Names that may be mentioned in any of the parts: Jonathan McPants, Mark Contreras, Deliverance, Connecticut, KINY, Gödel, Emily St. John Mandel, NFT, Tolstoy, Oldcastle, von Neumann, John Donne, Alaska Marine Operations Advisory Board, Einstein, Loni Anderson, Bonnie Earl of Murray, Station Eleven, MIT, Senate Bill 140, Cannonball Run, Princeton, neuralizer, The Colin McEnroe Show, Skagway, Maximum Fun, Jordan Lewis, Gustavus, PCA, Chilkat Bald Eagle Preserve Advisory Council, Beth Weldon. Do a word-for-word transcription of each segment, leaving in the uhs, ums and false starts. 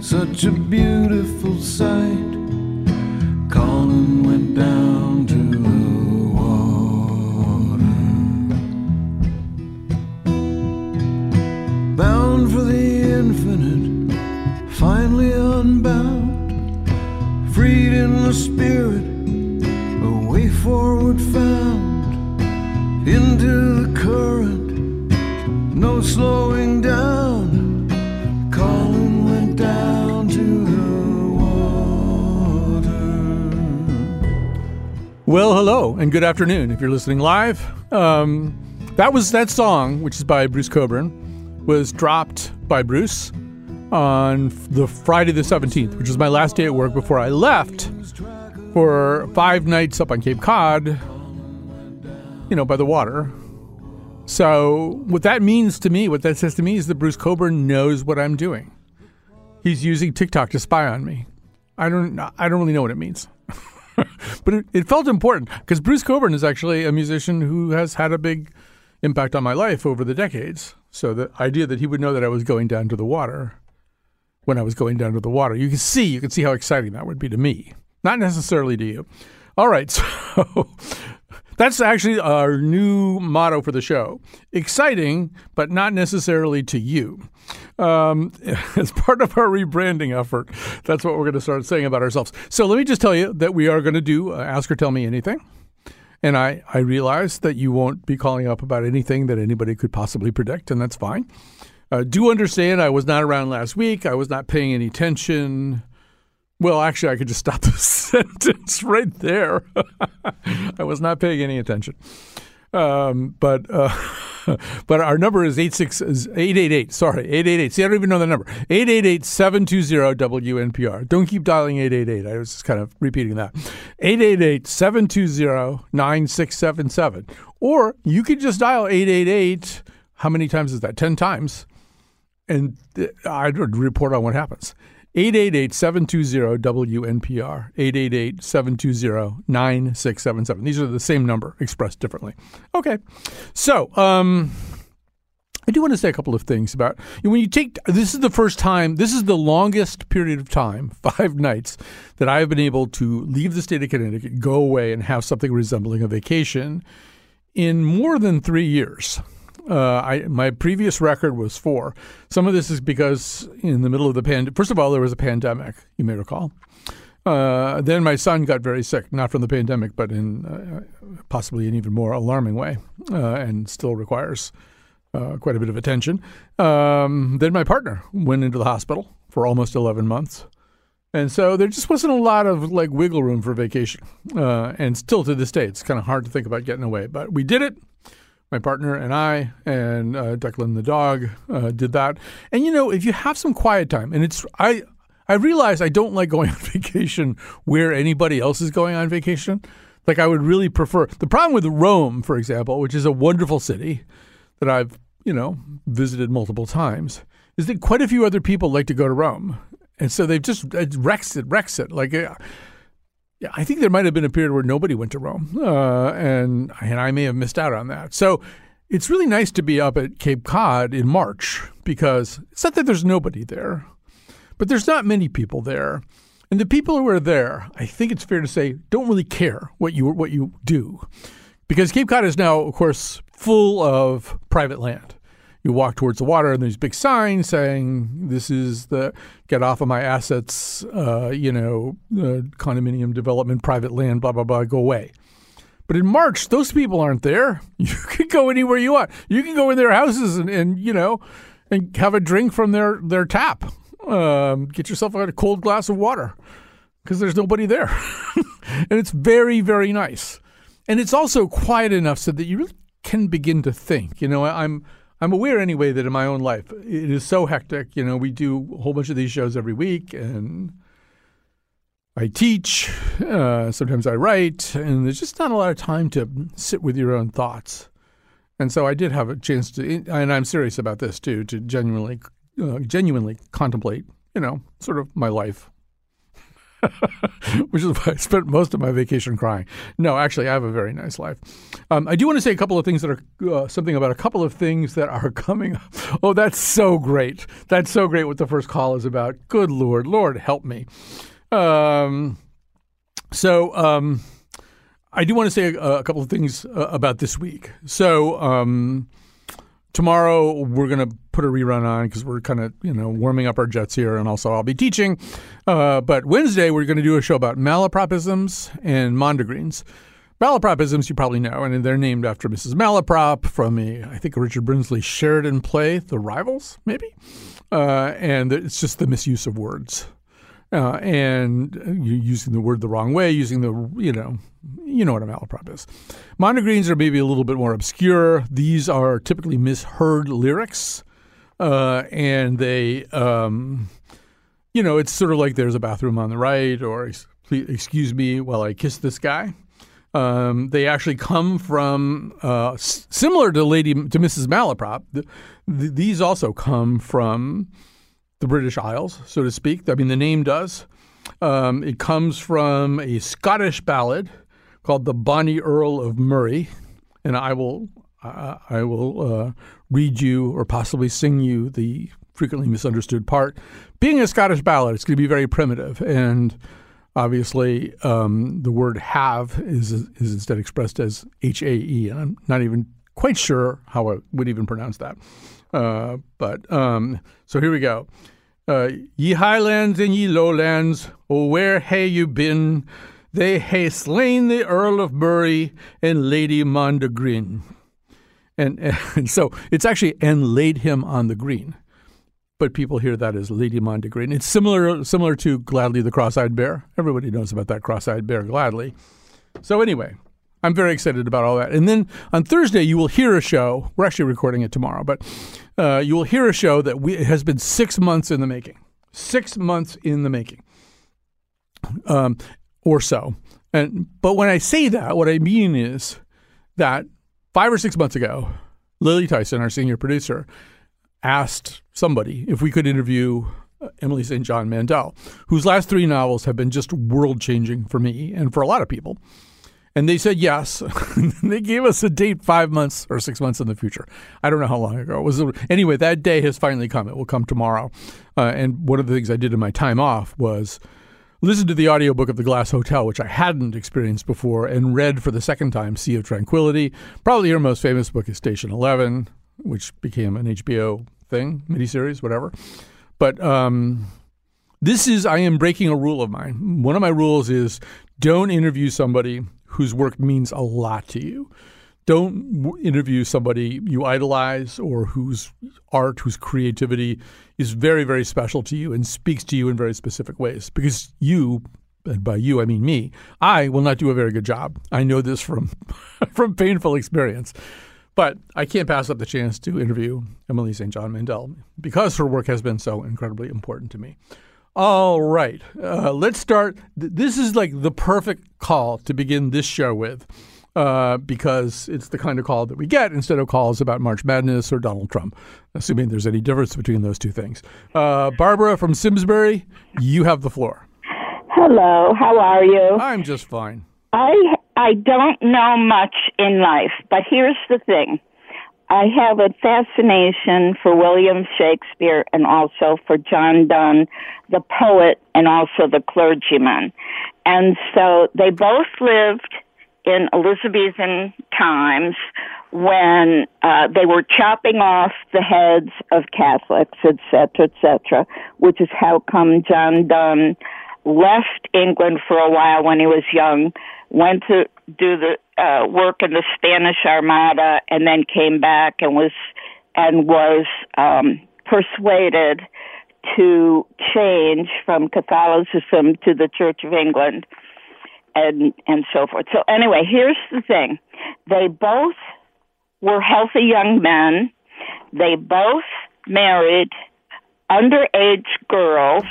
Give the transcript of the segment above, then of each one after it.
Such a beautiful sight. Colin went down to the water, bound for the infinite, finally unbound, freed in the spirit, a way forward found, into the current, no slowing down. Colin went down to the water. Well, hello and good afternoon if you're listening live. Um, that was that song, which is by Bruce Cockburn, was dropped by Bruce on the Friday the seventeenth, which was my last day at work before I left for five nights up on Cape Cod, you know, by the water. So what that means to me, what that says to me is that Bruce Cockburn knows what I'm doing. He's using TikTok to spy on me. I don't I don't really know what it means. But it, it felt important because Bruce Cockburn is actually a musician who has had a big impact on my life over the decades. So the idea that he would know that I was going down to the water when I was going down to the water, you can see, you can see how exciting that would be to me. Not necessarily to you. All right. So that's actually our new motto for the show. Exciting, but not necessarily to you. Um, as part of our rebranding effort, that's what we're going to start saying about ourselves. So let me just tell you that we are going to do uh, Ask or Tell Me Anything. And I, I realize that you won't be calling up about anything that anybody could possibly predict, and that's fine. Uh, do understand I was not around last week. I was not paying any attention. Well, actually, I could just stop the sentence right there. I was not paying any attention. Um, but uh, but our number is eight six eight eight eight. Sorry, eight eight eight. See, I don't even know the number. eight eight eight, seven two zero, W N P R. Don't keep dialing eight eight eight. I was just kind of repeating that. eight eight eight, seven two zero, nine six seven seven. Or you could just dial eight eight eight. How many times is that? ten times. And I'd report on what happens. eight eight eight, seven two zero, W N P R, eight eight eight, seven two zero, nine six seven seven. These are the same number expressed differently. Okay. So um, I do want to say a couple of things about when you take – this is the first time – this is the longest period of time, five nights, that I have been able to leave the state of Connecticut, go away, and have something resembling a vacation in more than three years. Uh, I, my previous record was four. Some of this is because in the middle of the pandemic, first of all, there was a pandemic, you may recall. Uh, then my son got very sick, not from the pandemic, but in uh, possibly an even more alarming way, uh, and still requires uh, quite a bit of attention. Um, then my partner went into the hospital for almost eleven months. And so there just wasn't a lot of like wiggle room for vacation. Uh, and still to this day, it's kind of hard to think about getting away, but we did it. My partner and I and uh, Declan the dog uh, did that. And, you know, if you have some quiet time, and it's I I realize I don't like going on vacation where anybody else is going on vacation. Like I would really prefer. The problem with Rome, for example, which is a wonderful city that I've, you know, visited multiple times, is that quite a few other people like to go to Rome. And so they've just it wrecks it, wrecks it. Like uh, I think there might have been a period where nobody went to Rome, uh, and, and I may have missed out on that. So it's really nice to be up at Cape Cod in March because it's not that there's nobody there, but there's not many people there. And the people who are there, I think it's fair to say, don't really care what you what you do because Cape Cod is now, of course, full of private land. you walk towards the water, and there's a big sign saying, this is the get off of my assets, uh, you know, uh, condominium development, private land, blah, blah, blah, go away. But in March, those people aren't there. You can go anywhere you want. You can go in their houses and, and you know, and have a drink from their, their tap. Um, get yourself a cold glass of water because there's nobody there. And it's very, very nice. And it's also quiet enough so that you really can begin to think. You know, I'm I'm aware anyway that in my own life it is so hectic. You know, we do a whole bunch of these shows every week, and I teach. Uh, sometimes I write, and there's just not a lot of time to sit with your own thoughts. And so I did have a chance to, and I'm serious about this too, to genuinely, uh, genuinely contemplate, you know, sort of my life. Which is why I spent most of my vacation crying. No, actually, I have a very nice life. Um, I do want to say a couple of things that are uh, something about a couple of things that are coming up. Oh, that's so great. That's so great what the first call is about. Good Lord. Lord, help me. Um, so um, I do want to say a, a couple of things uh, about this week. So um, tomorrow we're going to put a rerun on because we're kind of, you know, warming up our jets here, and also I'll be teaching. Uh, but Wednesday we're going to do a show about malapropisms and mondegreens. Malapropisms you probably know, and they're named after Missus Malaprop from a, I think, a Richard Brinsley Sheridan play, The Rivals, maybe? Uh, and it's just the misuse of words. Uh, and you're using the word the wrong way, using the, you know, you know what a malaprop is. Mondegreens are maybe a little bit more obscure. These are typically misheard lyrics, uh, and they, um, you know, it's sort of like there's a bathroom on the right, or excuse me while I kiss this guy. Um, they actually come from, uh, similar to Lady to Missus Malaprop, th- th- these also come from the British Isles, so to speak. I mean, the name does. Um, it comes from a Scottish ballad called "The Bonnie Earl of Murray," and I will, uh, I will uh, read you or possibly sing you the frequently misunderstood part. Being a Scottish ballad, it's going to be very primitive, and obviously, um, the word "have" is is instead expressed as H A E, and I'm not even quite sure how I would even pronounce that. Uh, but um, so here we go. Uh, ye highlands and ye lowlands, oh, where hae you been? They hae slain the Earl of Murray and Lady Mondegreen. And, and so it's actually, and laid him on the green. But people hear that as Lady Mondegreen. It's similar similar to Gladly the Cross-Eyed Bear. Everybody knows about that Cross-Eyed Bear, Gladly. So anyway, I'm very excited about all that. And then on Thursday, you will hear a show. We're actually recording it tomorrow, but uh, you will hear a show that we, it has been six months in the making. Six months in the making. Um, or so. And but when I say that, what I mean is that five or six months ago, Lily Tyson, our senior producer, asked somebody if we could interview Emily Saint John Mandel, whose last three novels have been just world-changing for me and for a lot of people. And they said yes. They gave us a date five months or six months in the future. I don't know how long ago it was. Anyway, that day has finally come. It will come tomorrow. Uh, and one of the things I did in my time off was listen to the audiobook of The Glass Hotel, which I hadn't experienced before, and read for the second time Sea of Tranquility. Probably her most famous book is Station Eleven, which became an H B O thing, miniseries, whatever. But um, this is, I am breaking a rule of mine. One of my rules is don't interview somebody whose work means a lot to you. Don't interview somebody you idolize or whose art, whose creativity is very, very special to you and speaks to you in very specific ways. Because you, and by you I mean me, I will not do a very good job. I know this from, from painful experience. But I can't pass up the chance to interview Emily Saint John Mandel because her work has been so incredibly important to me. All right, uh, let's start. This is like the perfect call to begin this show with uh, because it's the kind of call that we get instead of calls about March Madness or Donald Trump, assuming there's any difference between those two things. Uh, Barbara from Simsbury, you have the floor. Hello, how are you? I'm just fine. I, I don't know much in life, but here's the thing. I have a fascination for William Shakespeare and also for John Donne, the poet, and also the clergyman. And so they both lived in Elizabethan times when uh, they were chopping off the heads of Catholics, et cetera, et cetera, which is how come John Donne left England for a while when he was young, went to do the uh, work in the Spanish Armada, and then came back and was and was um, persuaded to change from Catholicism to the Church of England, and and so forth. So anyway, here's the thing: they both were healthy young men. They both married underage girls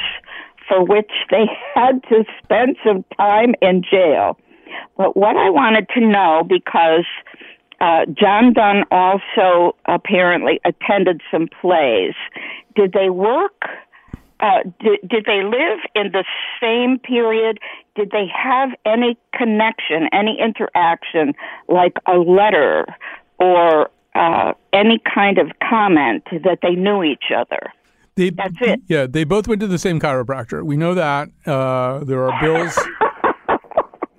for which they had to spend some time in jail. But what I wanted to know, because uh, John Donne also apparently attended some plays, did they work? Uh, did, did they live in the same period? Did they have any connection, any interaction, like a letter or uh, any kind of comment that they knew each other? They, That's it. Yeah, they both went to the same chiropractor. We know that. Uh, there are bills.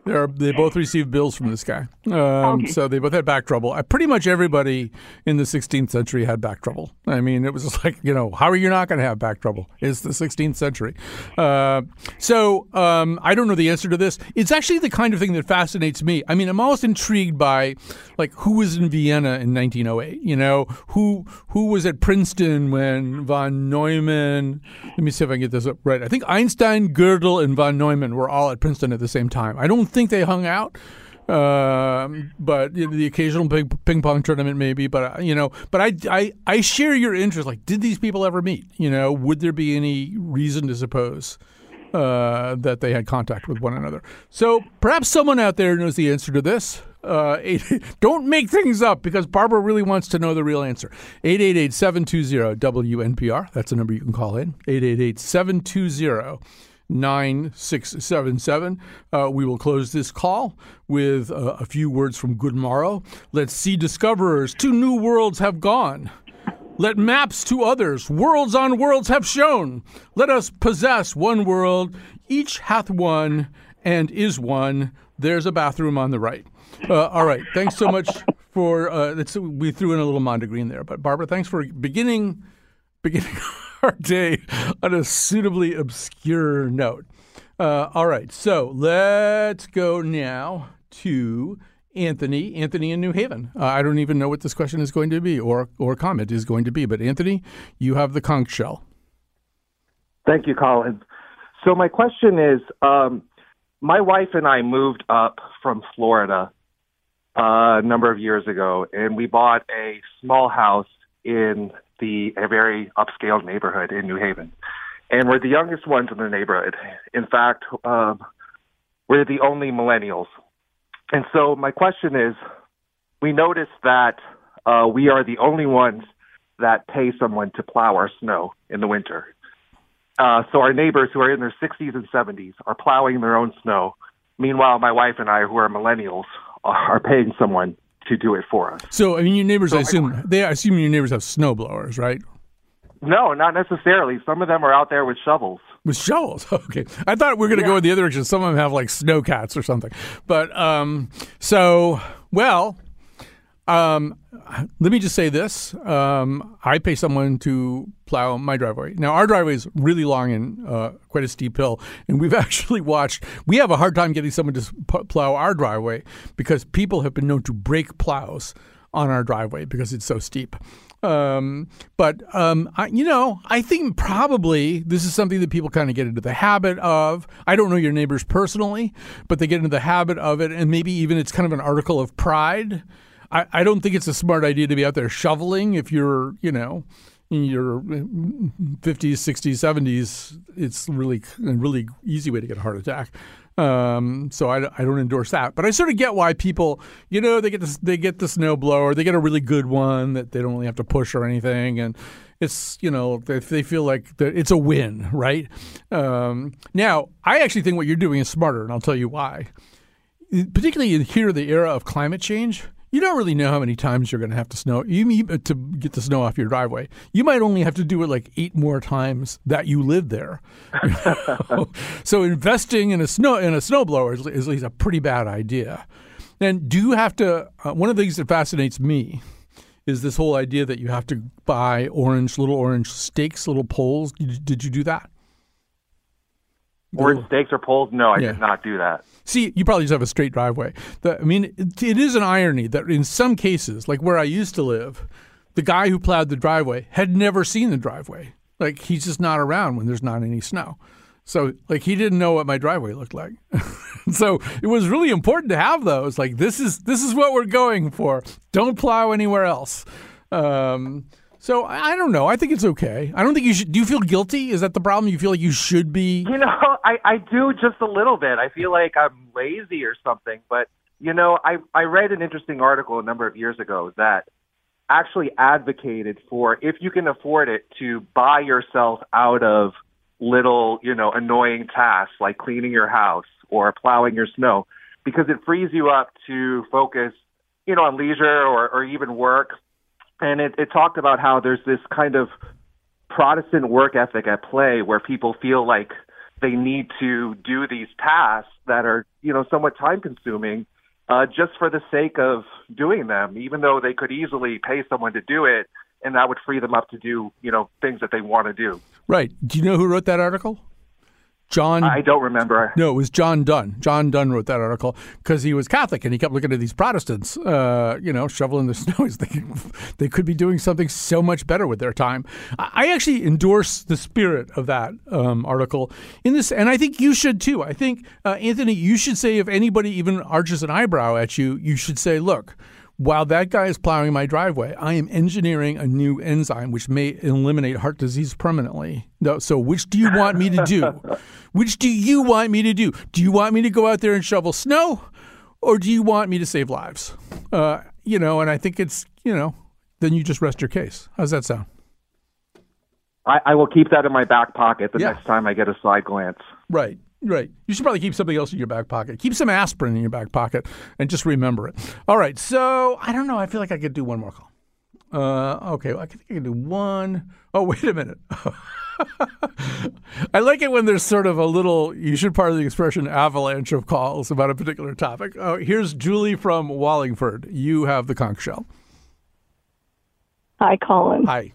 There are, they both received bills from this guy. Um, okay. So they both had back trouble. Uh, pretty much everybody in the sixteenth century had back trouble. I mean, it was just like, you know, how are you not going to have back trouble? It's the sixteenth century. Uh, so um, I don't know the answer to this. It's actually the kind of thing that fascinates me. I mean, I'm always intrigued by, like, who was in Vienna in nineteen oh eight? You know, who who was at Princeton when von Neumann, let me see if I can get this up right. I think Einstein, Gödel, and von Neumann were all at Princeton at the same time. I don't think they hung out, uh, but you know, the occasional ping, ping pong tournament maybe. But uh, you know, but I, I I share your interest. Like, did these people ever meet? You know, would there be any reason to suppose uh, that they had contact with one another? So perhaps someone out there knows the answer to this. Uh, eight, don't make things up, because Barbara really wants to know the real answer. eight eight eight, seven two zero, W N P R. That's the number you can call in. eight eight eight, seven two zero, W N P R. nine six seven seven. Uh, we will close this call with uh, a few words from Good Morrow. Let's see discoverers to new worlds have gone. Let maps to others, worlds on worlds have shown. Let us possess one world, each hath one and is one. There's a bathroom on the right. Uh, all right. Thanks so much for, uh, it's, we threw in a little Mondegreen there, but Barbara, thanks for beginning, beginning our day on a suitably obscure note. Uh, all right, so let's go now to Anthony. Anthony in New Haven. Uh, I don't even know what this question is going to be, or or comment is going to be, but Anthony, you have the conch shell. Thank you, Colin. So my question is, um, my wife and I moved up from Florida uh, a number of years ago, and we bought a small house in the a very upscale neighborhood in New Haven. And we're the youngest ones in the neighborhood. In fact, um, we're the only millennials. And so my question is, we noticed that uh, we are the only ones that pay someone to plow our snow in the winter. Uh, so our neighbors who are in their sixties and seventies are plowing their own snow. Meanwhile, my wife and I, who are millennials, are paying someone to do it for us. So, I mean, your neighbors, so I assume, I, they, I assume your neighbors have snowblowers, right? No, not necessarily. Some of them are out there with shovels. With shovels? Okay. I thought we were going to yeah. go in the other direction. Some of them have, like, snow cats or something. But, um, so, well, um, let me just say this. Um, I pay someone to plow my driveway. Now, our driveway is really long and uh, quite a steep hill, and we've actually watched, we have a hard time getting someone to p- plow our driveway because people have been known to break plows on our driveway because it's so steep. Um, but, um, I, you know, I think probably this is something that people kind of get into the habit of. I don't know your neighbors personally, but they get into the habit of it, and maybe even it's kind of an article of pride. I, I don't think it's a smart idea to be out there shoveling if you're, you know, in your fifties, sixties, seventies. It's really a really easy way to get a heart attack. Um, so I, I don't endorse that, but I sort of get why people, you know, they get this, they get the snowblower, they get a really good one that they don't really have to push or anything, and it's, you know, they, they feel like it's a win, right? Um, now I actually think what you're doing is smarter, and I'll tell you why. Particularly in here, the era of climate change, you don't really know how many times you're going to have to snow you to get the snow off your driveway. You might only have to do it like eight more times that you live there. So investing in a snow in a snowblower is, is at least a pretty bad idea. And do you have to uh, – one of the things that fascinates me is this whole idea that you have to buy orange, little orange steaks, little poles. Did, did you do that? Orange steaks or poles? No, I yeah. did not do that. See, you probably just have a straight driveway. The, I mean, it, it is an irony that in some cases, like where I used to live, the guy who plowed the driveway had never seen the driveway. Like, he's just not around when there's not any snow. So, like, he didn't know what my driveway looked like. So it was really important to have those. Like, this is this is what we're going for. Don't plow anywhere else. Um, so I don't know. I think it's okay. I don't think you should. Do you feel guilty? Is that the problem? You feel like you should be? You know, I, I do just a little bit. I feel like I'm lazy or something. But, you know, I, I read an interesting article a number of years ago that actually advocated for, if you can afford it, to buy yourself out of little, you know, annoying tasks like cleaning your house or plowing your snow, because it frees you up to focus, you know, on leisure or, or even work. And it, it talked about how there's this kind of Protestant work ethic at play where people feel like they need to do these tasks that are, you know, somewhat time consuming uh, just for the sake of doing them, even though they could easily pay someone to do it. And that would free them up to do, you know, things that they want to do. Right. Do you know who wrote that article? John. I don't remember. No, it was John Donne. John Donne wrote that article because he was Catholic and he kept looking at these Protestants, uh, you know, shoveling the snow. He's thinking they could be doing something so much better with their time. I actually endorse the spirit of that um, article in this, and I think you should too. I think, uh, Anthony, you should say, if anybody even arches an eyebrow at you, you should say, look, while that guy is plowing my driveway, I am engineering a new enzyme which may eliminate heart disease permanently. No, so which do you want me to do? Which do you want me to do? Do you want me to go out there and shovel snow, or do you want me to save lives? Uh, you know, and I think it's, you know, then you just rest your case. How's that sound? I, I will keep that in my back pocket the yeah. next time I get a side glance. Right. Right. You should probably keep something else in your back pocket. Keep some aspirin in your back pocket and just remember it. All right. So I don't know. I feel like I could do one more call. Uh, okay. Well, I think I can do one. Oh, wait a minute. I like it when there's sort of a little, you should pardon the expression, avalanche of calls about a particular topic. Oh, here's Julie from Wallingford. You have the conch shell. Hi, Colin. Hi.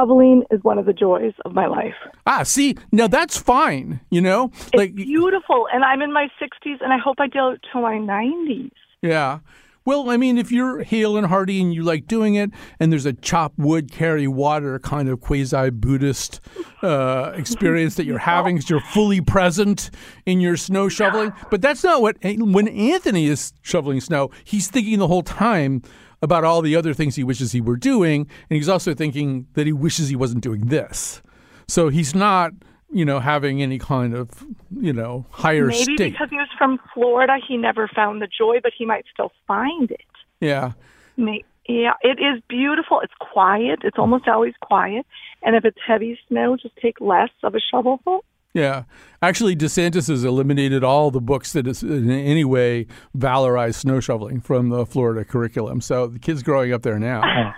Shoveling is one of the joys of my life. Ah, see, now that's fine, you know? It's like, beautiful, and I'm in my sixties, and I hope I do it till my nineties. Yeah. Well, I mean, if you're hale and hearty and you like doing it, and there's a chop wood, carry water kind of quasi-Buddhist uh, experience that you're having, because you're fully present in your snow shoveling. But that's not what, when Anthony is shoveling snow, he's thinking the whole time about all the other things he wishes he were doing, and he's also thinking that he wishes he wasn't doing this. So he's not, you know, having any kind of, you know, higher Maybe state. Maybe because he was from Florida, he never found the joy, but he might still find it. Yeah. Maybe, yeah, it is beautiful. It's quiet. It's almost always quiet. And if it's heavy snow, just take less of a shovelful. Yeah. Actually, DeSantis has eliminated all the books that is in any way valorize snow shoveling from the Florida curriculum. So the kids growing up there now,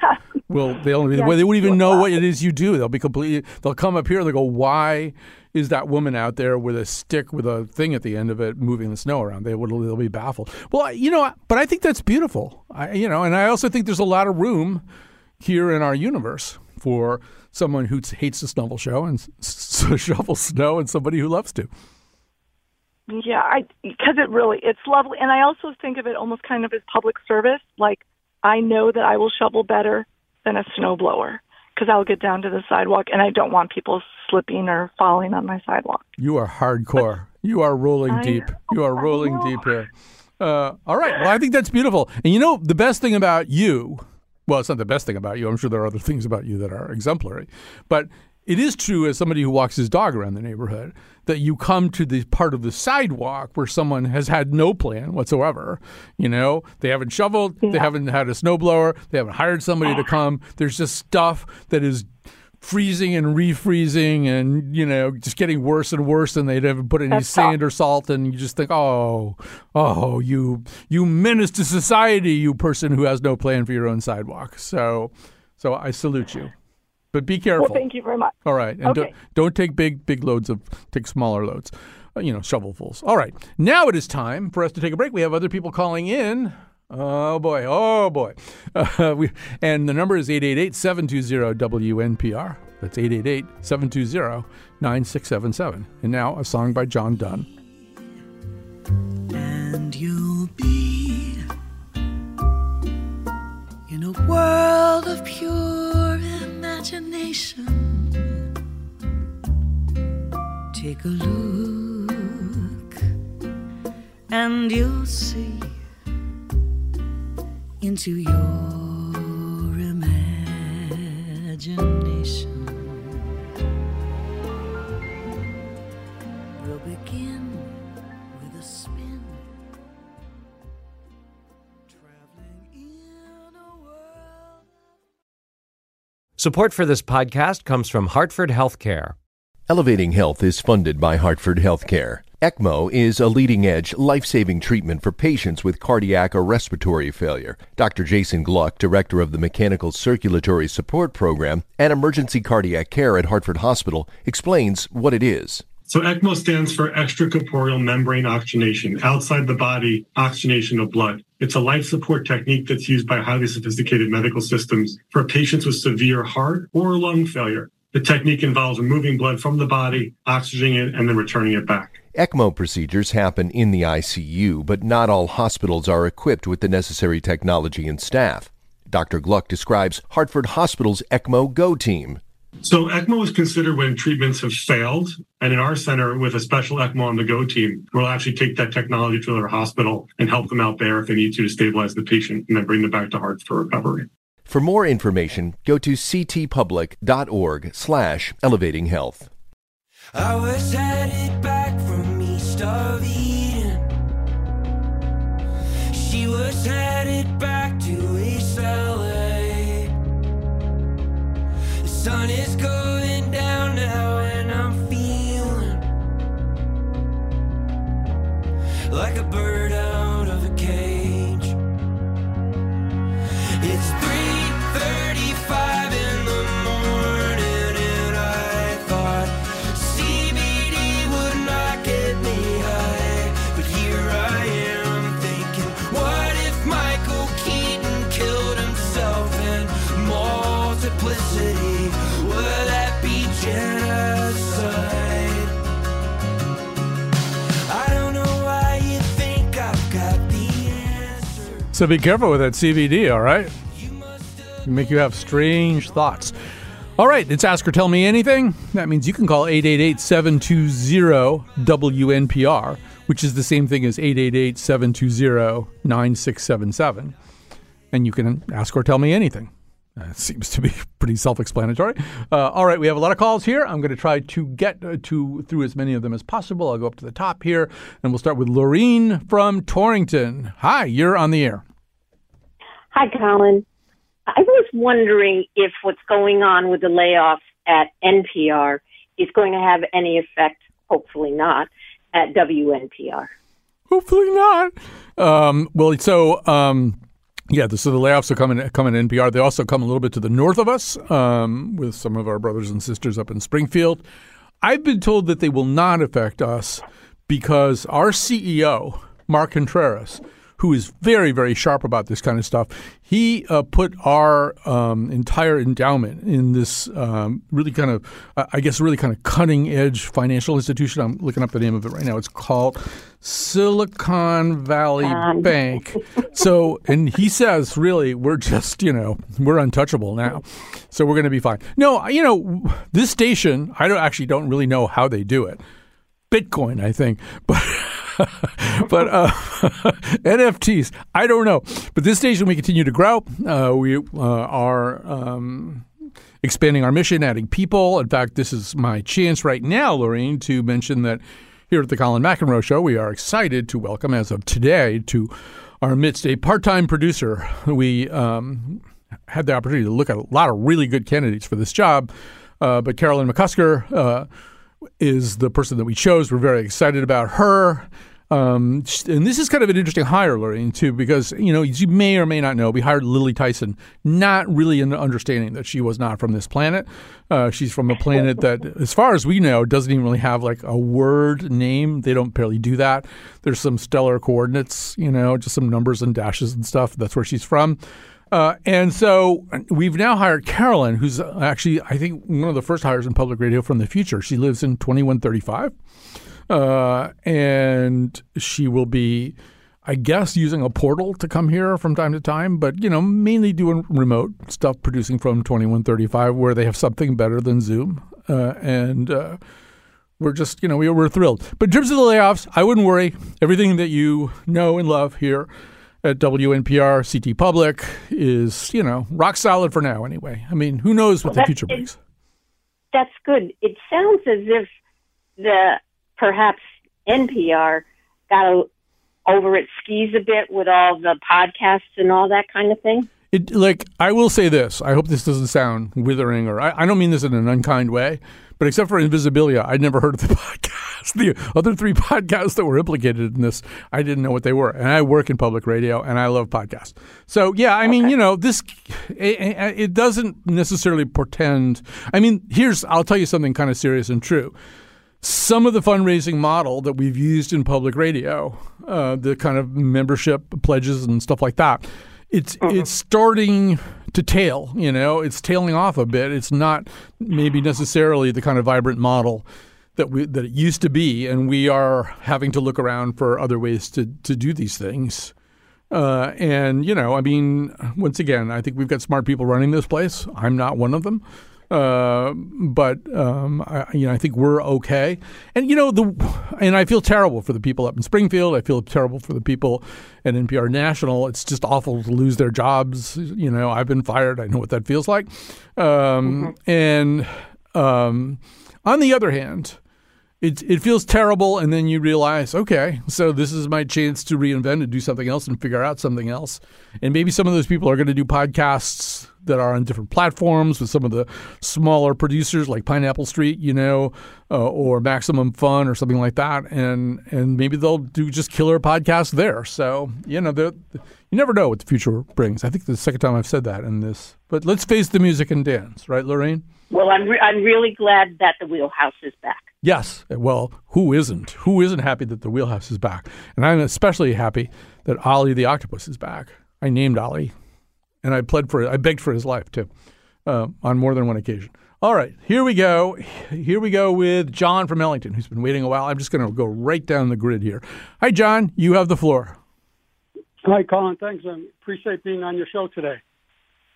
will they only be, yes, well, they wouldn't even know what it is you do. They'll be completely, they'll come up here and they'll go, why is that woman out there with a stick with a thing at the end of it moving the snow around? They would, they'll be baffled. Well, you know, but I think that's beautiful. I, you know, and I also think there's a lot of room here in our universe for someone who hates to shovel snow and so shovel snow, and somebody who loves to. Yeah, I, because it really, it's lovely. And I also think of it almost kind of as public service. Like, I know that I will shovel better than a snowblower because I'll get down to the sidewalk and I don't want people slipping or falling on my sidewalk. You are hardcore. But you are rolling I deep. Know, you are rolling deep here. Uh, all right. Well, I think that's beautiful. And you know, the best thing about you, well, it's not the best thing about you. I'm sure there are other things about you that are exemplary. But it is true, as somebody who walks his dog around the neighborhood, that you come to the part of the sidewalk where someone has had no plan whatsoever. You know, they haven't shoveled. Yeah. They haven't had a snowblower. They haven't hired somebody to come. There's just stuff that is freezing and refreezing and, you know, just getting worse and worse, and they'd haven't put any That's sand tough. or salt. And you just think, oh, oh, you you menace to society, you person who has no plan for your own sidewalk. So so I salute you. But be careful. Well, thank you very much. All right. And okay. don't, don't take big, big loads of, take smaller loads, uh, you know, shovelfuls. All right. Now it is time for us to take a break. We have other people calling in. Oh, boy. Oh, boy. Uh, we, and the number is eight eight eight, seven two zero, W N P R. That's eight eight eight, seven two zero, nine six seven seven. And now a song by John Donne. And you'll be in a world of pure imagination. Take a look and you'll see into your imagination. We'll begin with a spin, traveling in a world. Support for this podcast comes from Hartford Healthcare. Elevating Health is funded by Hartford Healthcare. ECMO is a leading-edge, life-saving treatment for patients with cardiac or respiratory failure. Doctor Jason Gluck, director of the Mechanical Circulatory Support Program and Emergency Cardiac Care at Hartford Hospital, explains what it is. So ECMO stands for extracorporeal membrane oxygenation, outside the body oxygenation of blood. It's a life support technique that's used by highly sophisticated medical systems for patients with severe heart or lung failure. The technique involves removing blood from the body, oxygenating it, and then returning it back. ECMO procedures happen in the I C U, but not all hospitals are equipped with the necessary technology and staff. Doctor Gluck describes Hartford Hospital's ECMO Go team. So ECMO is considered when treatments have failed, and in our center, with a special ECMO on the Go team, we'll actually take that technology to their hospital and help them out there if they need to to stabilize the patient and then bring them back to heart for recovery. For more information, go to ctpublic.org slash elevating health. I was headed back from east of Eden. She was headed back to East L A. The sun is going down now and I'm feeling like a bird out of a cage. It's three. thirty-five in the morning and I thought C B D would not get me high, but here I am thinking, what if Michael Keaton killed himself in multiplicity? Will that be genocide? I don't know why you think I've got the answer. So be careful with that C B D, all right? Make you have strange thoughts. All right, it's Ask or Tell Me Anything. That means you can call eight eight eight, seven two zero, W N P R, which is the same thing as eight eight eight, seven two zero, nine six seven seven. And you can ask or tell me anything. That seems to be pretty self-explanatory. Uh, all right, we have a lot of calls here. I'm going to try to get to through as many of them as possible. I'll go up to the top here, and we'll start with Lorene from Torrington. Hi, you're on the air. Hi, Colin. I was wondering if what's going on with the layoffs at N P R is going to have any effect, hopefully not, at W N P R. Hopefully not. Um, well, so, um, yeah, so the layoffs are coming, coming at N P R. They also come a little bit to the north of us um, with some of our brothers and sisters up in Springfield. I've been told that they will not affect us because our C E O, Mark Contreras, who is very, very sharp about this kind of stuff, he uh, put our um, entire endowment in this um, really kind of, uh, I guess, really kind of cutting-edge financial institution. I'm looking up the name of it right now. It's called Silicon Valley um. Bank. So, and he says, really, we're just, you know, we're untouchable now. So we're going to be fine. No, you know, this station, I don't actually don't really know how they do it. Bitcoin, I think, but... but uh, N F Ts, I don't know. But this station, we continue to grow. Uh, we uh, are um, expanding our mission, adding people. In fact, this is my chance right now, Lorene, to mention that here at the Colin McEnroe Show, we are excited to welcome, as of today, to our midst a part-time producer. We um, had the opportunity to look at a lot of really good candidates for this job, uh, but Carolyn McCusker uh, is the person that we chose. We're very excited about her. Um, and this is kind of an interesting hiring, too, because, you know, as you may or may not know, we hired Lily Tyson, not really an understanding that she was not from this planet. Uh, she's from a planet that, as far as we know, doesn't even really have, like, a word name. They don't barely do that. There's some stellar coordinates, you know, just some numbers and dashes and stuff. That's where she's from. Uh, and so we've now hired Carolyn, who's actually, I think, one of the first hires in public radio from the future. She lives in twenty-one thirty-five. Uh, and she will be, I guess, using a portal to come here from time to time, but, you know, mainly doing remote stuff, producing from twenty-one thirty-five, where they have something better than Zoom. Uh, and uh, we're just, you know, we, we're thrilled. But in terms of the layoffs, I wouldn't worry. Everything that you know and love here at W N P R, C T Public is, you know, rock solid for now anyway. I mean, who knows what well, the future brings. It, that's good. It sounds as if the... Perhaps N P R got over its skis a bit with all the podcasts and all that kind of thing. It, like, I will say this. I hope this doesn't sound withering, or I, I don't mean this in an unkind way, but except for Invisibilia, I'd never heard of the podcast. The other three podcasts that were implicated in this, I didn't know what they were. And I work in public radio, and I love podcasts. So, yeah, I okay. mean, you know, this, it, it doesn't necessarily portend. I mean, here's, I'll tell you something kind of serious and true. Some of the fundraising model that we've used in public radio, uh, the kind of membership pledges and stuff like that, it's mm-hmm. it's starting to tail, you know, it's tailing off a bit. It's not maybe necessarily the kind of vibrant model that we that it used to be, and we are having to look around for other ways to, to do these things. Uh, and, you know, I mean, once again, I think we've got smart people running this place. I'm not one of them. Uh, but, um, I, you know, I think we're okay. And, you know, the, and I feel terrible for the people up in Springfield. I feel terrible for the people at N P R National. It's just awful to lose their jobs. You know, I've been fired. I know what that feels like. Um, mm-hmm. And um, on the other hand, it, it feels terrible. And then you realize, okay, so this is my chance to reinvent and do something else and figure out something else. And maybe some of those people are going to do podcasts that are on different platforms with some of the smaller producers like Pineapple Street, you know, uh, or Maximum Fun or something like that. And and maybe they'll do just killer podcasts there. So, you know, you never know what the future brings. I think this is the second time I've said that in this. But let's face the music and dance, right, Lorraine? Well, I'm re- I'm really glad that the wheelhouse is back. Yes. Well, who isn't? Who isn't happy that the wheelhouse is back? And I'm especially happy that Ollie the Octopus is back. I named Ollie. And I pled for, I begged for his life too, uh, on more than one occasion. All right, here we go. Here we go with John from Ellington, who's been waiting a while. I'm just going to go right down the grid here. Hi, John. You have the floor. Hi, Colin. Thanks. I appreciate being on your show today.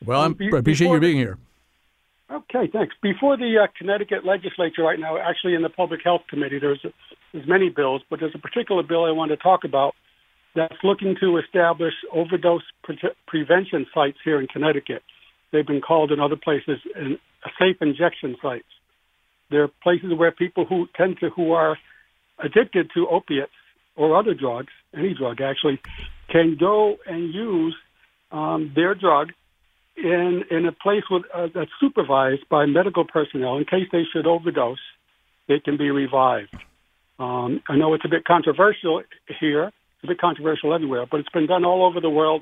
Well, I'm, I appreciate Before, you being here. Okay, thanks. Before the uh, Connecticut legislature right now, actually in the Public Health Committee, there's there's many bills, but there's a particular bill I want to talk about that's looking to establish overdose pre- prevention sites here in Connecticut. They've been called in other places in safe injection sites. They're places where people who tend to, who are addicted to opiates or other drugs, any drug actually, can go and use um, their drug in in a place with, uh, that's supervised by medical personnel. In case they should overdose, they can be revived. Um, I know it's a bit controversial here. It's a bit controversial everywhere, but it's been done all over the world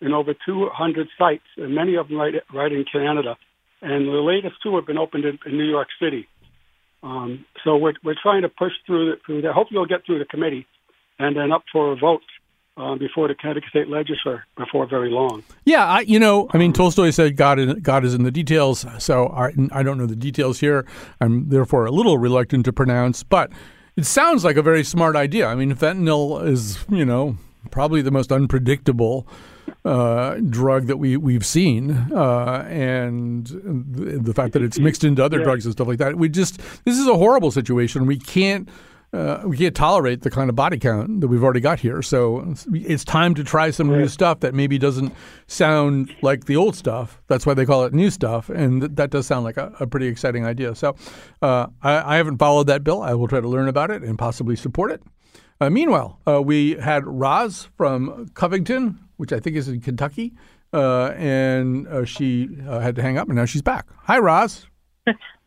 in over two hundred sites, and many of them right, right in Canada. And the latest two have been opened in, in New York City. Um, so we're we're trying to push through the, through that. Hopefully, we'll get through the committee and then up for a vote um, before the Connecticut State Legislature before very long. Yeah, I, you know, I mean, Tolstoy said God in, God is in the details. So I, I don't know the details here. I'm therefore a little reluctant to pronounce, but. It sounds like a very smart idea. I mean, fentanyl is, you know, probably the most unpredictable uh, drug that we, we've seen. Uh, and the, the fact that it's mixed into other yeah. drugs and stuff like that. We just – this is a horrible situation. We can't uh, we can't tolerate the kind of body count that we've already got here. So it's time to try some yeah. new stuff that maybe doesn't sound like the old stuff. That's why they call it new stuff. And th- that does sound like a, a pretty exciting idea. So uh, I, I haven't followed that bill. I will try to learn about it and possibly support it. Uh, meanwhile, uh, we had Roz from Covington, which I think is in Kentucky. Uh, and uh, she uh, had to hang up, and now she's back. Hi, Roz.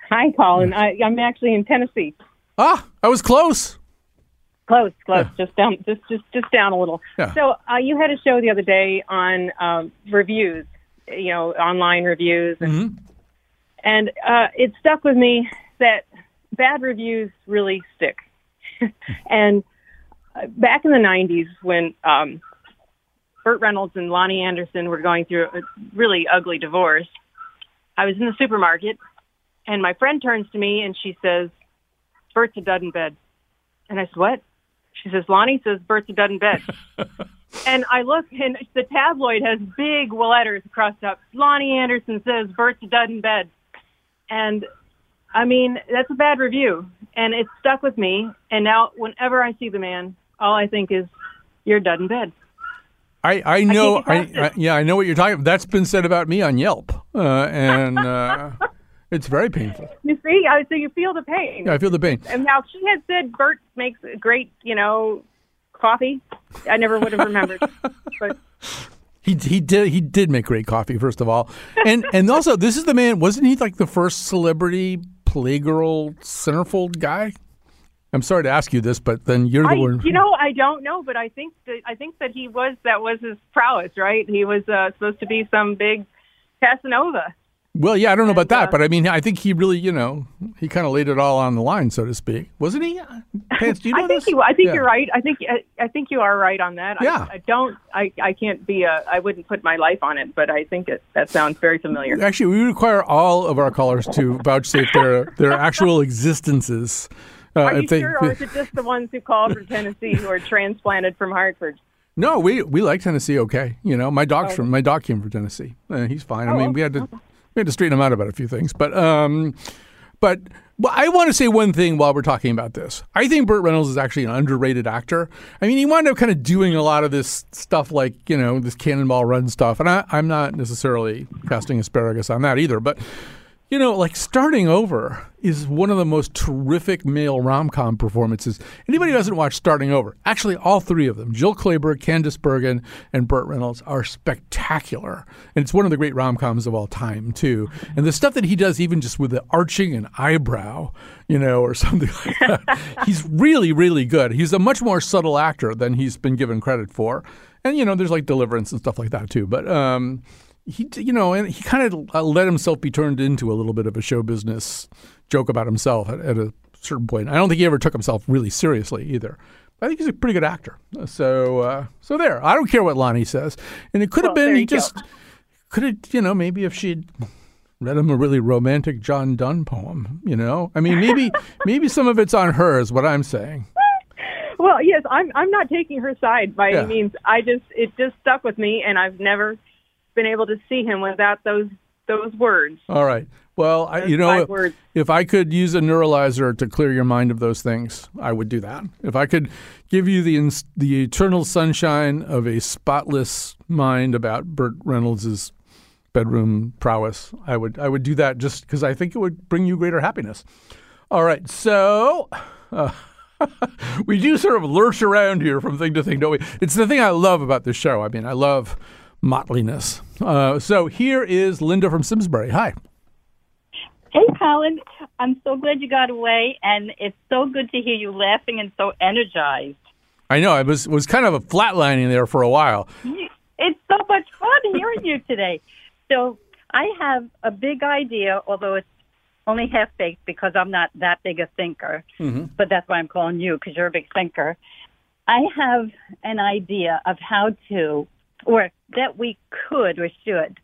Hi, Colin. I, I'm actually in Tennessee. Ah, I was close. Close, close, yeah. just down, just, just, just down a little. Yeah. So uh, you had a show the other day on um, reviews, you know, online reviews, and, mm-hmm. and uh, it stuck with me that bad reviews really stick. And uh, back in the nineties, when um, Burt Reynolds and Loni Anderson were going through a really ugly divorce, I was in the supermarket, and my friend turns to me and she says, "Burt's a dud in bed." And I said, "What?" She says, "Loni says Bert's a dud in bed." And I look, and the tabloid has big letters crossed up. Loni Anderson says Bert's a dud in bed. And, I mean, that's a bad review. And it stuck with me. And now whenever I see the man, all I think is, you're dud in bed. I, I know. I I, I, yeah, I know what you're talking about. That's been said about me on Yelp. Uh, and... Uh... It's very painful. You see, I, so you feel the pain. Yeah, I feel the pain. And now she had said Burt makes great, you know, coffee. I never would have remembered. But. He he did he did make great coffee, first of all, and and also this is the man. Wasn't he like the first celebrity playgirl centerfold guy? I'm sorry to ask you this, but then you're the I, one. You know, I don't know, but I think that, I think that he was that was his prowess, right? He was uh, supposed to be some big Casanova. Well, yeah, I don't know about and, uh, that, but I mean, I think he really, you know, he kind of laid it all on the line, so to speak, wasn't he? Pants, do you know I think this? He, I think yeah. you're right. I think I, I think you are right on that. Yeah. I, I don't. I, I can't be a. I wouldn't put my life on it, but I think it, that sounds very familiar. Actually, we require all of our callers to vouchsafe their their actual existences. Uh, are you they, sure, or is it just the ones who called from Tennessee who are transplanted from Hartford? No, we we like Tennessee. Okay, you know, my dog's oh. from my dog came from Tennessee. Uh, he's fine. Oh, I mean, okay. we had to. Okay. We had to straighten him out about a few things. But um, but well, I want to say one thing while we're talking about this. I think Burt Reynolds is actually an underrated actor. I mean, he wound up kind of doing a lot of this stuff like, you know, this Cannonball Run stuff. And I, I'm not necessarily casting asparagus on that either. But, you know, like Starting Over is one of the most terrific male rom-com performances. Anybody who doesn't watch Starting Over, actually all three of them, Jill Clayburgh, Candice Bergen, and Burt Reynolds are spectacular. And it's one of the great rom-coms of all time, too. And the stuff that he does, even just with the arching an eyebrow, you know, or something like that, he's really, really good. He's a much more subtle actor than he's been given credit for. And, you know, there's like Deliverance and stuff like that, too. But, um... He, you know, and he kind of let himself be turned into a little bit of a show business joke about himself at, at a certain point. I don't think he ever took himself really seriously either. I think he's a pretty good actor. So, uh, so there. I don't care what Loni says, and it could have well, been he just could have, you know, maybe if she'd read him a really romantic John Donne poem, you know, I mean, maybe maybe some of it's on her, is what I'm saying. Well, yes, I'm I'm not taking her side by yeah. any means. I just it just stuck with me, and I've never been able to see him without those those words. All right. Well, I, you know, if, if I could use a neuralizer to clear your mind of those things, I would do that. If I could give you the the eternal sunshine of a spotless mind about Burt Reynolds's bedroom prowess, I would I would do that just because I think it would bring you greater happiness. All right. So. Uh, we do sort of lurch around here from thing to thing, don't we? It's the thing I love about this show. I mean, I love mottliness. Uh, so here is Linda from Simsbury. Hi. Hey, Colin. I'm so glad you got away, and it's so good to hear you laughing and so energized. I know. I was was kind of a flatlining there for a while. It's so much fun hearing you today. So I have a big idea, although it's only half-baked because I'm not that big a thinker, mm-hmm. but that's why I'm calling you, because you're a big thinker. I have an idea of how to, or that we could or should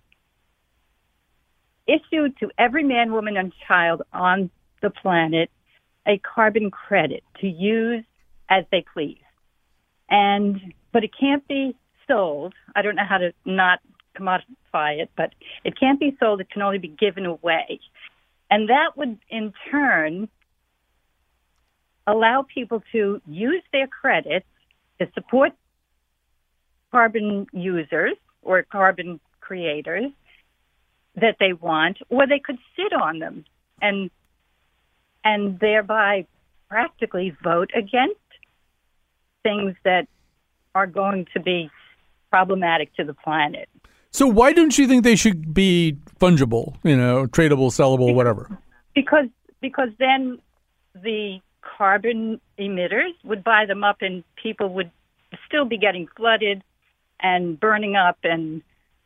issue to every man, woman, and child on the planet a carbon credit to use as they please. And but it can't be sold. I don't know how to not commodify it, but it can't be sold. It can only be given away. And that would, in turn, allow people to use their credits to support carbon users or carbon creators that they want, or they could sit on them and and thereby practically vote against things that are going to be problematic to the planet. So why don't you think they should be fungible, you know, tradable, sellable, whatever? Because because then the carbon emitters would buy them up, and people would still be getting flooded and burning up and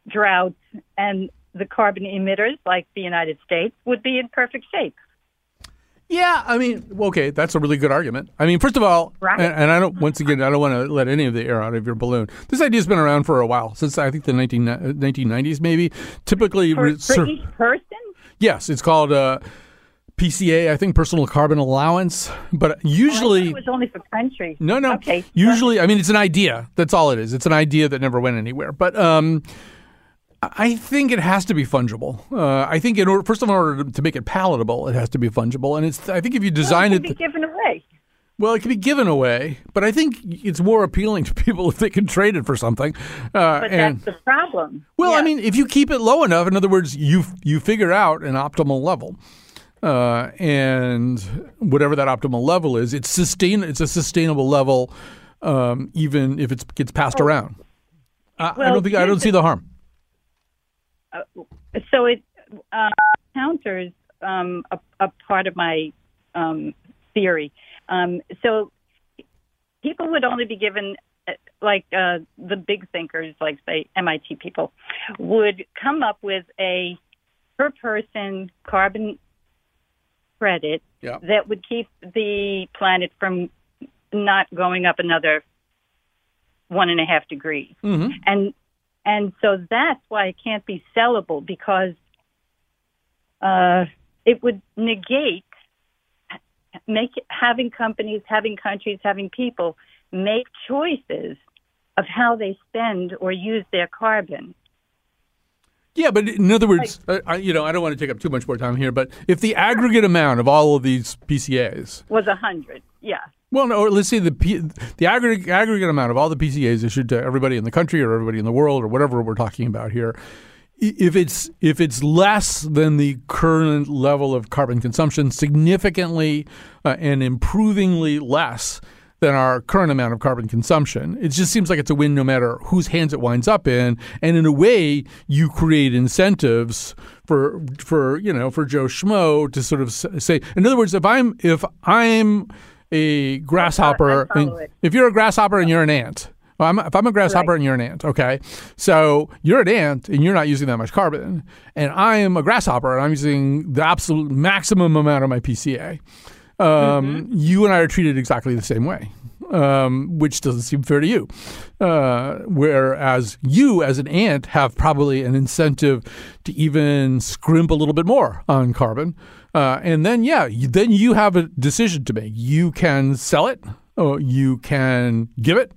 droughts, and the carbon emitters, like the United States, would be in perfect shape. Yeah, I mean, okay, that's a really good argument. I mean, first of all, right. and, and I don't, once again, I don't want to let any of the air out of your balloon. This idea's been around for a while, since I think the nineteen nineties maybe. Typically, For, for each person? Yes, it's called uh, P C A, I think, personal carbon allowance. But usually... Oh, it was only for countries. No, no. Okay. Usually, I mean, it's an idea. That's all it is. It's an idea that never went anywhere. But... Um, I think it has to be fungible. Uh, I think in order, first of all, in order to make it palatable, it has to be fungible. And it's, I think if you design well, it... It can be given away. Well, it can be given away, but I think it's more appealing to people if they can trade it for something. Uh, but and, that's the problem. Well, yeah. I mean, if you keep it low enough, in other words, you you figure out an optimal level. Uh, and whatever that optimal level is, it's sustain. It's a sustainable level, um, even if it gets passed oh. around. I, well, I don't think I don't see the harm. Uh, so it uh, counters um, a, a part of my um, theory. Um, so people would only be given, like uh, the big thinkers, like say M I T people, would come up with a per person carbon credit yeah. that would keep the planet from not going up another one and a half degrees. Mm-hmm. And And so that's why it can't be sellable, because uh, it would negate make having companies, having countries, having people make choices of how they spend or use their carbon. Yeah, but in other words, like, I, you know, I don't want to take up too much more time here, but if the aggregate amount of all of these P C As was one hundred, yeah. Well, no, let's say the P, the aggregate, aggregate amount of all the P C As issued to everybody in the country or everybody in the world or whatever we're talking about here, if it's if it's less than the current level of carbon consumption, significantly uh, and improvingly less than our current amount of carbon consumption, it just seems like it's a win no matter whose hands it winds up in. And in a way, you create incentives for for you know for Joe Schmo to sort of say, in other words, if I'm if I'm a grasshopper, and if you're a grasshopper and you're an ant, well, I'm, if I'm a grasshopper right. and you're an ant, okay, so you're an ant and you're not using that much carbon, and I am a grasshopper and I'm using the absolute maximum amount of my P C A, um, mm-hmm. you and I are treated exactly the same way, um, which doesn't seem fair to you, uh, whereas you as an ant have probably an incentive to even scrimp a little bit more on carbon. Uh, and then, yeah, you, then you have a decision to make. You can sell it, or you can give it.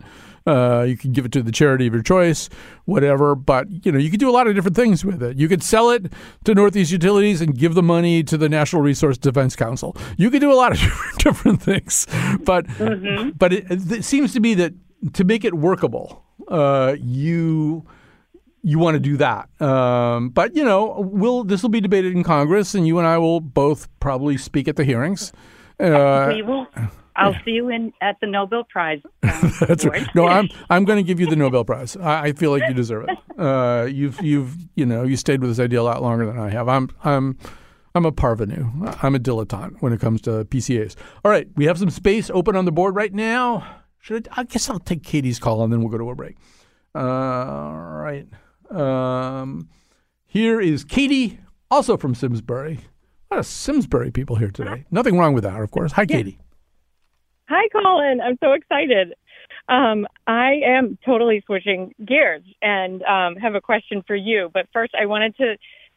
Uh, you can give it to the charity of your choice, whatever. But, you know, you could do a lot of different things with it. You could sell it to Northeast Utilities and give the money to the National Resource Defense Council. You could do a lot of different things. But mm-hmm. but it, it seems to me that to make it workable, uh, you... You want to do that. Um, but, you know, we'll, this will be debated in Congress, and you and I will both probably speak at the hearings. Uh, we will. I'll yeah. see you in at the Nobel Prize. Um, That's right. No, I'm I'm going to give you the Nobel Prize. I, I feel like you deserve it. Uh, you've you've you know you stayed with this idea a lot longer than I have. I'm I'm I'm a parvenu. I'm a dilettante when it comes to P C As. All right, we have some space open on the board right now. Should I, I guess I'll take Katie's call and then we'll go to a break. Uh, all right. Um, here is Katie, also from Simsbury. A lot of Simsbury people here today. Nothing wrong with that, of course. Hi, Katie. Hi, Colin. I'm so excited. Um, I am totally switching gears and um, have a question for you. But first, I wanted to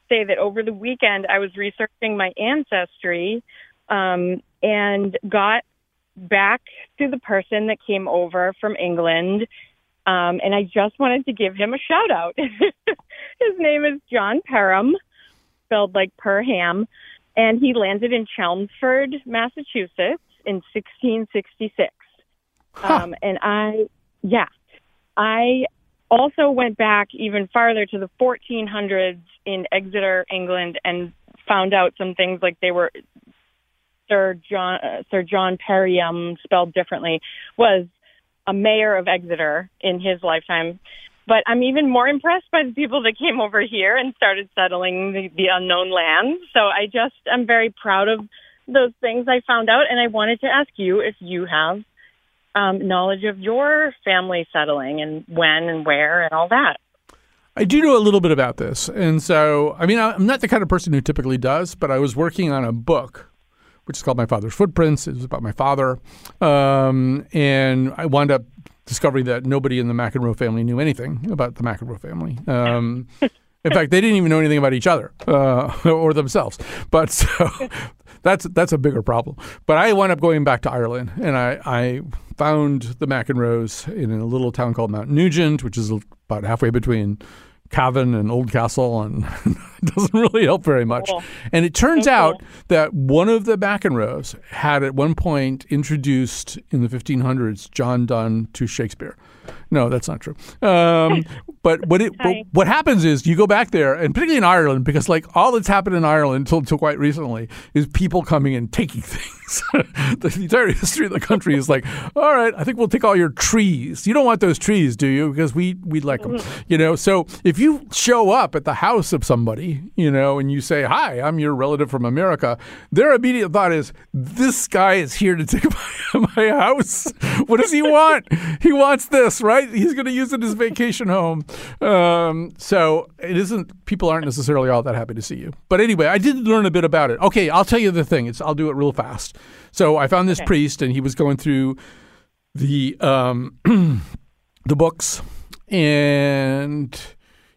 say that over the weekend, I was researching my ancestry um, and got back to the person that came over from England. Um, and I just wanted to give him a shout out. His name is John Perham, spelled like Perham, and he landed in Chelmsford, Massachusetts in sixteen sixty-six. Huh. Um, and I, yeah, I also went back even farther to the fourteen hundreds in Exeter, England, and found out some things like they were Sir John, uh, Sir John Perham, spelled differently, was a mayor of Exeter in his lifetime. But I'm even more impressed by the people that came over here and started settling the, the unknown lands. So I just, I'm very proud of those things I found out, and I wanted to ask you if you have um, knowledge of your family settling and when and where and all that. I do know a little bit about this. And so, I mean, I'm not the kind of person who typically does, but I was working on a book, which is called My Father's Footprints. It was about my father. Um, and I wound up discovering that nobody in the McEnroe family knew anything about the McEnroe family. Um, in fact, they didn't even know anything about each other uh, or themselves. But so that's that's a bigger problem. But I wound up going back to Ireland, and I, I found the McEnroes in a little town called Mount Nugent, which is about halfway between Cavan and Oldcastle, and it doesn't really help very much. Cool. And it turns Thank out you. that one of the McEnroes had at one point introduced in the fifteen hundreds John Donne to Shakespeare. No, that's not true. Um, but what it but what happens is you go back there, and particularly in Ireland, because like all that's happened in Ireland until, until quite recently is people coming and taking things. The entire history of the country is like, all right, I think we'll take all your trees. You don't want those trees, do you? Because we we'd like them, you know. So if you show up at the house of somebody, you know, and you say, "Hi, I'm your relative from America," their immediate thought is, "This guy is here to take my, my house. What does he want? He wants this." Right? He's going to use it as vacation home. Um, so it isn't, people aren't necessarily all that happy to see you. But anyway, I did learn a bit about it. Okay, I'll tell you the thing. It's, I'll do it real fast. So I found this okay. priest, and he was going through the um, the books, and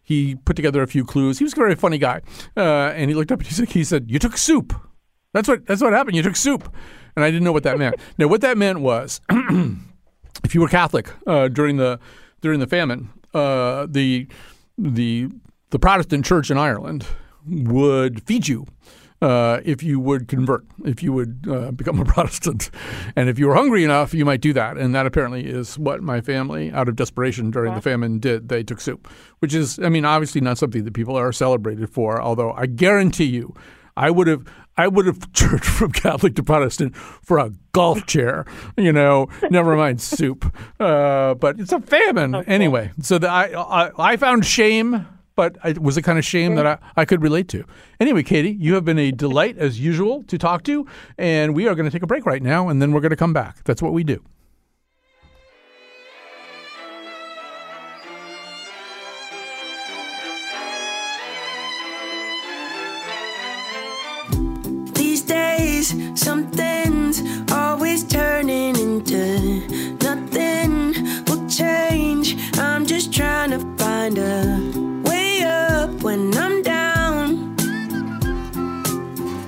he put together a few clues. He was a very funny guy. Uh, and he looked up, and he said, he said, "You took soup. That's what, that's what happened. You took soup." And I didn't know what that meant. Now, what that meant was... If you were Catholic uh, during the during the famine, uh, the the the Protestant Church in Ireland would feed you uh, if you would convert, if you would uh, become a Protestant, and if you were hungry enough, you might do that. And that apparently is what my family, out of desperation during yeah. the famine, did. They took soup, which is, I mean, obviously not something that people are celebrated for. Although I guarantee you, I would have. I would have turned from Catholic to Protestant for a golf chair, you know, never mind soup. Uh, but it's a famine okay. anyway. So the, I, I I found shame, but it was a kind of shame that I, I could relate to. Anyway, Katie, you have been a delight as usual to talk to, and we are going to take a break right now, and then we're going to come back. That's what we do. Something's always turning into nothing will change. I'm just trying to find a way up when I'm down.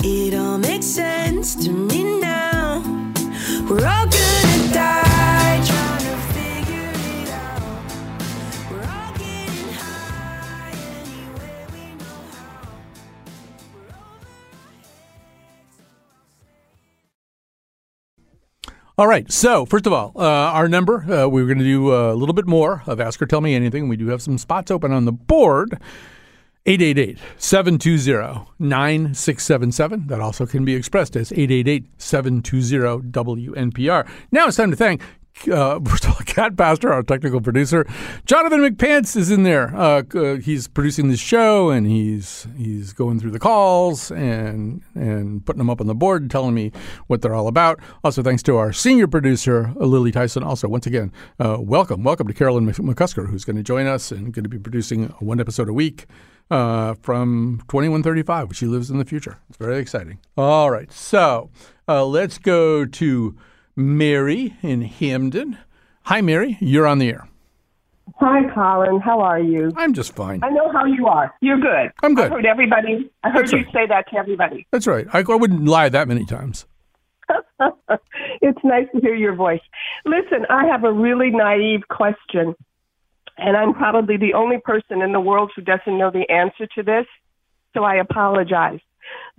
It all makes sense to me now. We're all gonna die trying to figure it out. We're all getting high anyway we know how. We're over. All right. So first of all, uh, our number, uh, we were going to do a little bit more of Ask or Tell Me Anything. We do have some spots open on the board. eight eight eight, seven two zero, nine six seven seven. That also can be expressed as eight eight eight, seven two zero, W N P R. Now it's time to thank uh, Cat Pastor, our technical producer. Jonathan McPants is in there. Uh, uh, he's producing the show, and he's he's going through the calls and and putting them up on the board and telling me what they're all about. Also, thanks to our senior producer, Lily Tyson. Also, once again, uh, welcome. Welcome to Carolyn McCusker, who's going to join us and going to be producing one episode a week uh, from twenty-one thirty-five, which she lives in the future. It's very exciting. All right. So uh, let's go to Mary in Hamden. Hi, Mary. You're on the air. Hi, Colin. How are you? I'm just fine. I know how you are. You're good. I'm good. I heard everybody. I heard That's you right. say that to everybody. That's right. I, I wouldn't lie that many times. It's nice to hear your voice. Listen, I have a really naive question, and I'm probably the only person in the world who doesn't know the answer to this, so I apologize.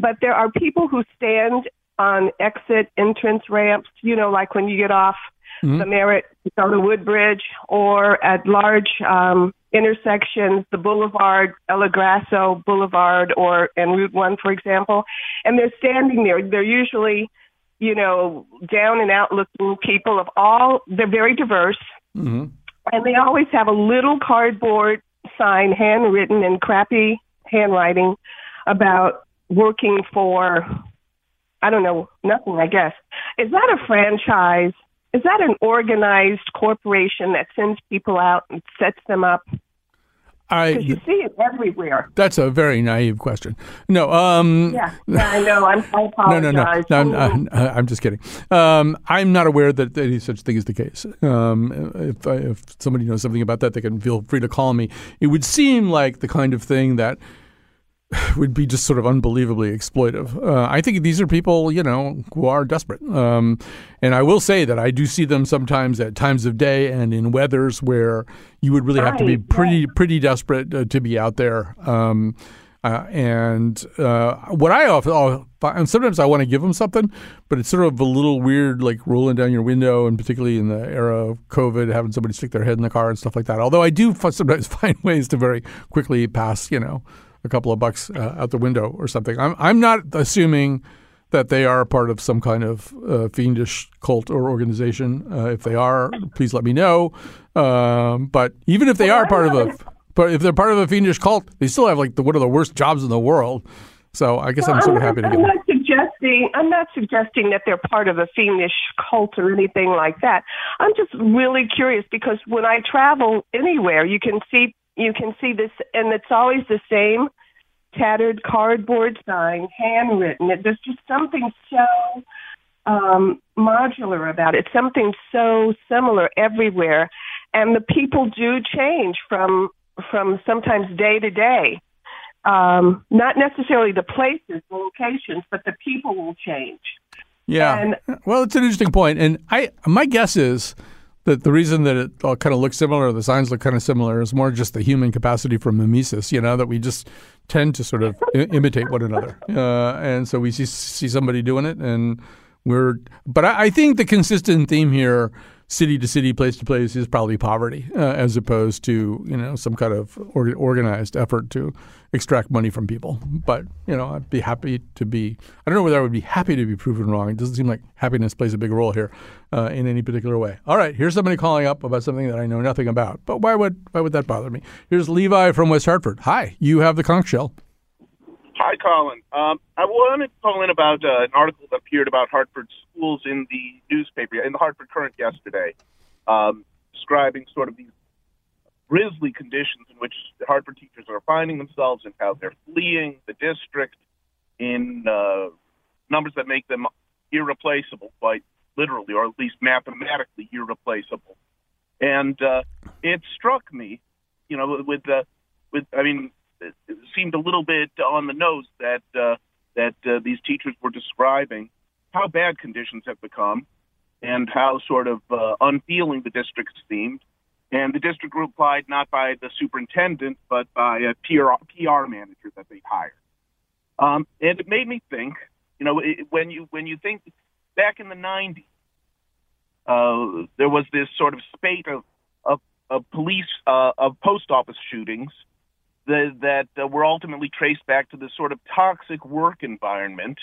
But there are people who stand on exit entrance ramps, you know, like when you get off mm-hmm. the Merritt, you go to Woodbridge, or at large um, intersections, the Boulevard, El Grasso Boulevard, or and Route one, for example, and they're standing there. They're usually, you know, down and out looking people of all, they're very diverse, mm-hmm. and they always have a little cardboard sign handwritten in crappy handwriting about working for I don't know, nothing, I guess. Is that a franchise? Is that an organized corporation that sends people out and sets them up? Because you see it everywhere. That's a very naive question. No. Um, yeah, yeah, I know. I'm, I apologize. No, no, no. I'm, I'm, I'm just kidding. Um, I'm not aware that any such thing is the case. Um, if, if somebody knows something about that, they can feel free to call me. It would seem like the kind of thing that would be just sort of unbelievably exploitive. Uh, I think these are people, you know, who are desperate. Um, and I will say that I do see them sometimes at times of day and in weathers where you would really have to be pretty, pretty desperate uh, to be out there. Um, uh, and uh, what I often, I'll, and sometimes I want to give them something, but it's sort of a little weird, like rolling down your window, and particularly in the era of COVID, having somebody stick their head in the car and stuff like that. Although I do sometimes find ways to very quickly pass, you know, a couple of bucks uh, out the window or something. I'm I'm not assuming that they are part of some kind of uh, fiendish cult or organization. Uh, if they are, please let me know. Um, but even if they are part of a, but if they're part of a fiendish cult, they still have like the, one of the worst jobs in the world. So I guess well, I'm sort of happy to get. I'm not suggesting I'm not suggesting that they're part of a fiendish cult or anything like that. I'm just really curious because when I travel anywhere, you can see. You can see this, and it's always the same tattered cardboard sign, handwritten. It, there's just something so um, modular about it, something so similar everywhere. And the people do change from from sometimes day to day. Um, not necessarily the places, the locations, but the people will change. Yeah. And, well, it's an interesting point. And I, my guess is that the reason that it all kind of looks similar, the signs look kind of similar, is more just the human capacity for mimesis, you know, that we just tend to sort of I- imitate one another. Uh, and so we see, see somebody doing it, and we're – but I, I think the consistent theme here, city to city, place to place, is probably poverty uh, as opposed to, you know, some kind of or- organized effort to extract money from people. But, you know, I'd be happy to be – I don't know whether I would be happy to be proven wrong. It doesn't seem like happiness plays a big role here uh, in any particular way. All right, here's somebody calling up about something that I know nothing about. But why would why would that bother me? Here's Levi from West Hartford. Hi, you have the conch shell. Hi, Colin. Um, I wanted to call in about uh, an article that appeared about Hartford schools in the newspaper, in the Hartford Current yesterday, um, describing sort of these grisly conditions in which the Hartford teachers are finding themselves and how they're fleeing the district in uh, numbers that make them irreplaceable, quite literally, or at least mathematically irreplaceable. And uh, it struck me, you know, with the, with, I mean, it seemed a little bit on the nose that uh, that uh, these teachers were describing how bad conditions have become and how sort of uh, unfeeling the district seemed. And the district replied not by the superintendent, but by a P R, P R manager that they hired. Um, and it made me think, you know, it, when you when you think back in the nineties, uh, there was this sort of spate of, of, of police, uh, of post office shootings The, that uh, were ultimately traced back to this sort of toxic work environment.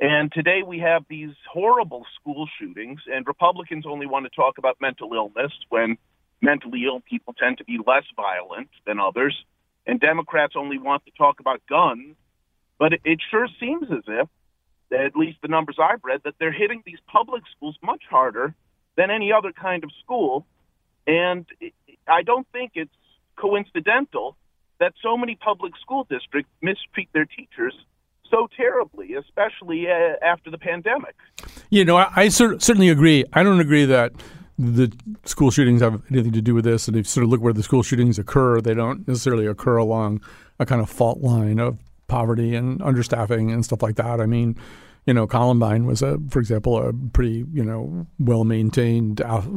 And today we have these horrible school shootings, and Republicans only want to talk about mental illness when mentally ill people tend to be less violent than others, and Democrats only want to talk about guns. But it, it sure seems as if, at least the numbers I've read, that they're hitting these public schools much harder than any other kind of school. And it, I don't think it's coincidental that so many public school districts mistreat their teachers so terribly, especially uh, after the pandemic. You know, I, I cer- certainly agree. I don't agree that the school shootings have anything to do with this. And if you sort of look where the school shootings occur, they don't necessarily occur along a kind of fault line of poverty and understaffing and stuff like that. I mean, you know, Columbine was, a, for example, a pretty, you know, well-maintained af-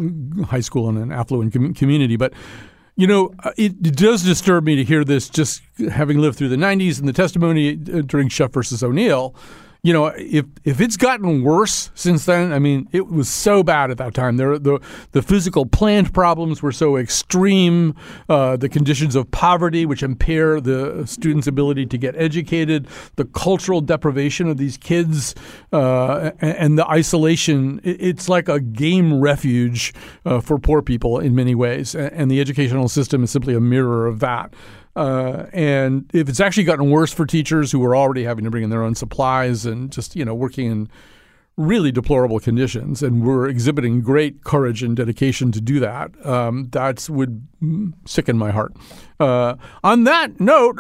high school in an affluent com- community. But you know, it does disturb me to hear this, just having lived through the nineties and the testimony during Schiff versus O'Neill. You know, if if it's gotten worse since then, I mean, it was so bad at that time. There, the the physical plant problems were so extreme. Uh, the conditions of poverty, which impair the students' ability to get educated, the cultural deprivation of these kids, uh, and, and the isolation. It, it's like a game refuge uh, for poor people in many ways, and, and the educational system is simply a mirror of that. Uh, and if it's actually gotten worse for teachers who are already having to bring in their own supplies and just, you know, working in really deplorable conditions and were exhibiting great courage and dedication to do that, um, that would sicken my heart. Uh, on that note,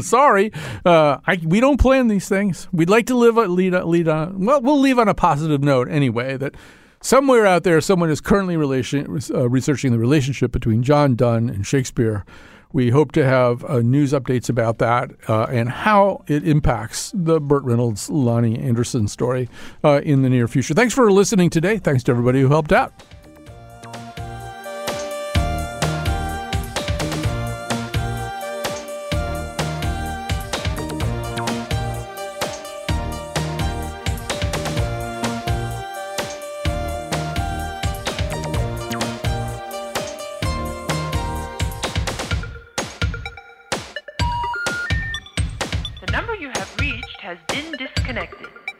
sorry, uh, I, we don't plan these things. We'd like to live, lead, lead on, well, we'll leave on a positive note anyway, that somewhere out there, someone is currently relation, uh, researching the relationship between John Donne and Shakespeare. We hope to have uh, news updates about that uh, and how it impacts the Burt Reynolds, Loni Anderson story uh, in the near future. Thanks for listening today. Thanks to everybody who helped out. Has been disconnected.